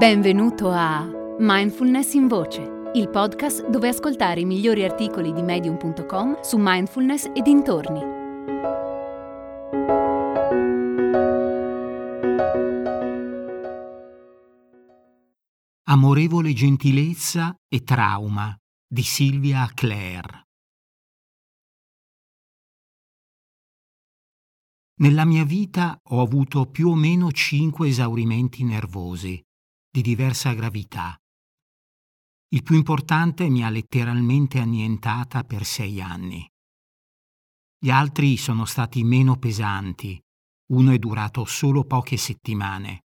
Benvenuto a Mindfulness in Voce, il podcast dove ascoltare i migliori articoli di Medium.com su mindfulness e dintorni. Amorevole gentilezza e trauma di Sylvia Clare. Nella mia vita ho avuto più o meno 5 esaurimenti nervosi, di diversa gravità. Il più importante mi ha letteralmente annientata per 6 anni. Gli altri sono stati meno pesanti, uno è durato solo poche settimane.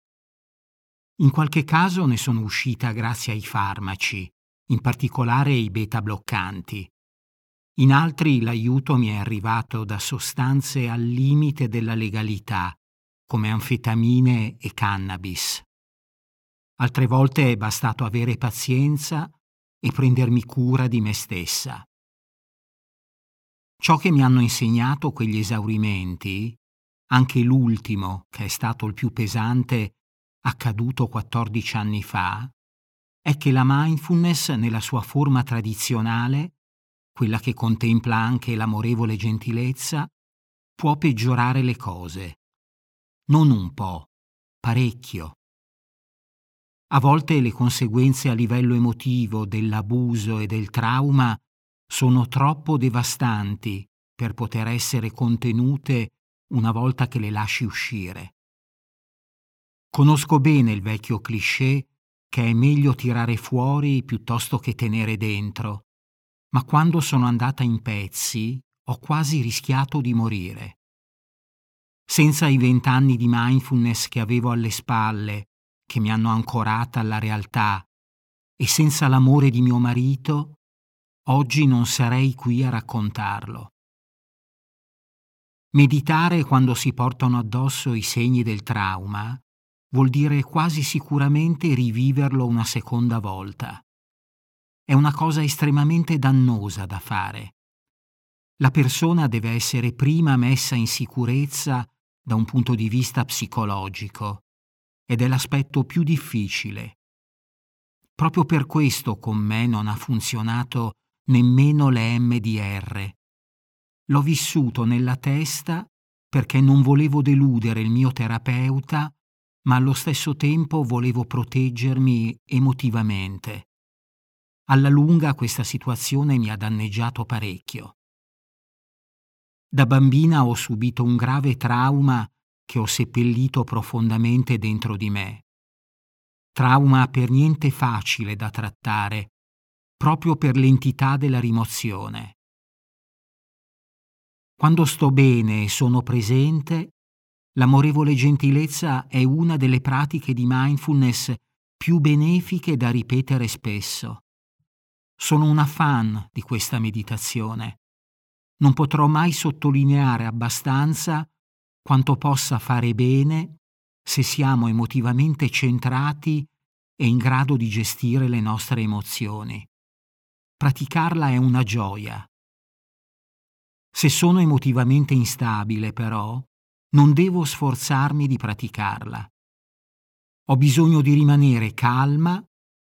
In qualche caso ne sono uscita grazie ai farmaci, in particolare ai beta bloccanti. In altri l'aiuto mi è arrivato da sostanze al limite della legalità, come anfetamine e cannabis. Altre volte è bastato avere pazienza e prendermi cura di me stessa. Ciò che mi hanno insegnato quegli esaurimenti, anche l'ultimo, che è stato il più pesante, accaduto 14 anni fa, è che la mindfulness nella sua forma tradizionale, quella che contempla anche l'amorevole gentilezza, può peggiorare le cose. Non un po', parecchio. A volte le conseguenze a livello emotivo dell'abuso e del trauma sono troppo devastanti per poter essere contenute una volta che le lasci uscire. Conosco bene il vecchio cliché che è meglio tirare fuori piuttosto che tenere dentro, ma quando sono andata in pezzi ho quasi rischiato di morire. Senza i 20 anni di mindfulness che avevo alle spalle, che mi hanno ancorata alla realtà, e senza l'amore di mio marito, oggi non sarei qui a raccontarlo. Meditare quando si portano addosso i segni del trauma vuol dire quasi sicuramente riviverlo una seconda volta. È una cosa estremamente dannosa da fare. La persona deve essere prima messa in sicurezza da un punto di vista psicologico, ed è l'aspetto più difficile. Proprio per questo con me non ha funzionato nemmeno le MDR. L'ho vissuto nella testa perché non volevo deludere il mio terapeuta, ma allo stesso tempo volevo proteggermi emotivamente. Alla lunga questa situazione mi ha danneggiato parecchio. Da bambina ho subito un grave trauma che ho seppellito profondamente dentro di me. Trauma per niente facile da trattare, proprio per l'entità della rimozione. Quando sto bene e sono presente, l'amorevole gentilezza è una delle pratiche di mindfulness più benefiche da ripetere spesso. Sono una fan di questa meditazione. Non potrò mai sottolineare abbastanza quanto possa fare bene se siamo emotivamente centrati e in grado di gestire le nostre emozioni. Praticarla è una gioia. Se sono emotivamente instabile, però, non devo sforzarmi di praticarla. Ho bisogno di rimanere calma,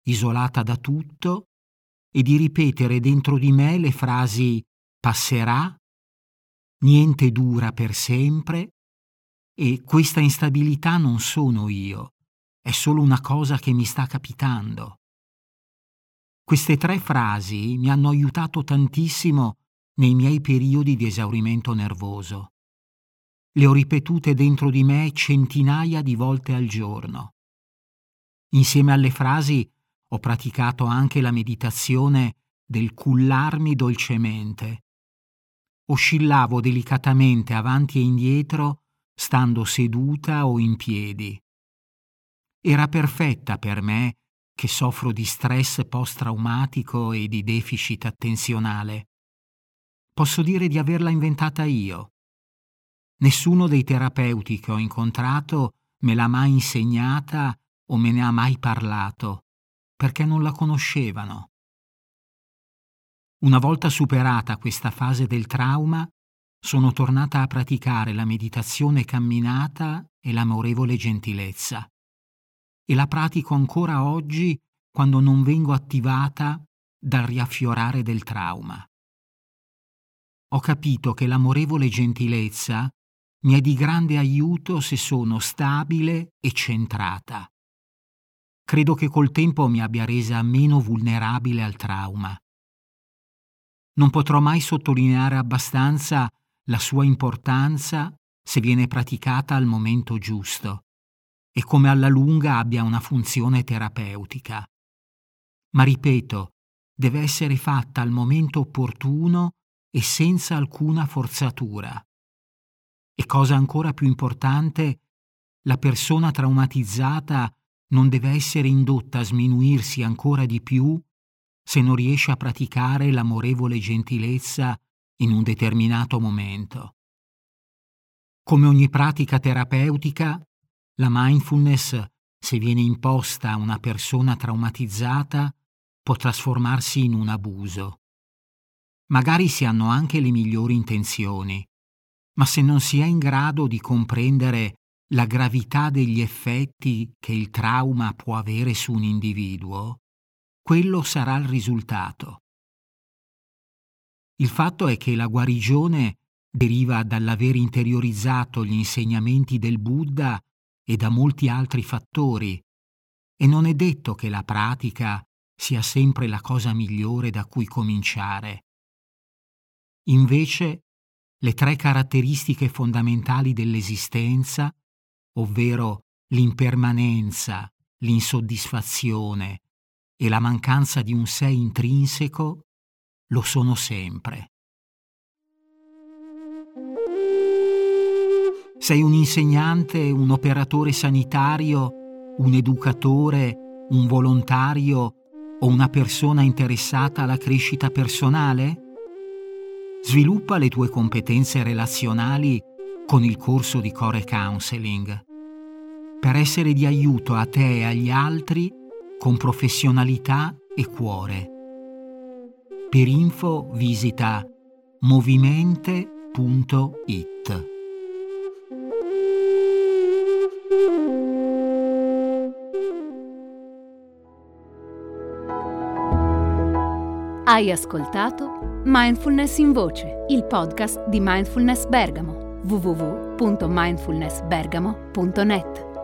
isolata da tutto, e di ripetere dentro di me le frasi «passerà», «niente dura per sempre», e questa instabilità non sono io, è solo una cosa che mi sta capitando. Queste 3 frasi mi hanno aiutato tantissimo nei miei periodi di esaurimento nervoso. Le ho ripetute dentro di me centinaia di volte al giorno. Insieme alle frasi ho praticato anche la meditazione del cullarmi dolcemente. Oscillavo delicatamente avanti e indietro stando seduta o in piedi. Era perfetta per me, che soffro di stress post-traumatico e di deficit attenzionale. Posso dire di averla inventata io. Nessuno dei terapeuti che ho incontrato me l'ha mai insegnata o me ne ha mai parlato, perché non la conoscevano. Una volta superata questa fase del trauma, sono tornata a praticare la meditazione camminata e l'amorevole gentilezza. e la pratico ancora oggi quando non vengo attivata dal riaffiorare del trauma. Ho capito che l'amorevole gentilezza mi è di grande aiuto se sono stabile e centrata. Credo che col tempo mi abbia resa meno vulnerabile al trauma. Non potrò mai sottolineare abbastanza la sua importanza se viene praticata al momento giusto e come alla lunga abbia una funzione terapeutica. Ma ripeto, deve essere fatta al momento opportuno e senza alcuna forzatura. E cosa ancora più importante, la persona traumatizzata non deve essere indotta a sminuirsi ancora di più se non riesce a praticare l'amorevole gentilezza in un determinato momento. Come ogni pratica terapeutica, la mindfulness, se viene imposta a una persona traumatizzata, può trasformarsi in un abuso. Magari si hanno anche le migliori intenzioni, ma se non si è in grado di comprendere la gravità degli effetti che il trauma può avere su un individuo, quello sarà il risultato. Il fatto è che la guarigione deriva dall'aver interiorizzato gli insegnamenti del Buddha e da molti altri fattori, e non è detto che la pratica sia sempre la cosa migliore da cui cominciare. Invece, le tre caratteristiche fondamentali dell'esistenza, ovvero l'impermanenza, l'insoddisfazione e la mancanza di un sé intrinseco, lo sono sempre. Sei un insegnante, un operatore sanitario, un educatore, un volontario o una persona interessata alla crescita personale? Sviluppa le tue competenze relazionali con il corso di Core Counseling per essere di aiuto a te e agli altri con professionalità e cuore. Per info visita movimento.it. Hai ascoltato Mindfulness in Voce, il podcast di Mindfulness Bergamo, www.mindfulnessbergamo.net.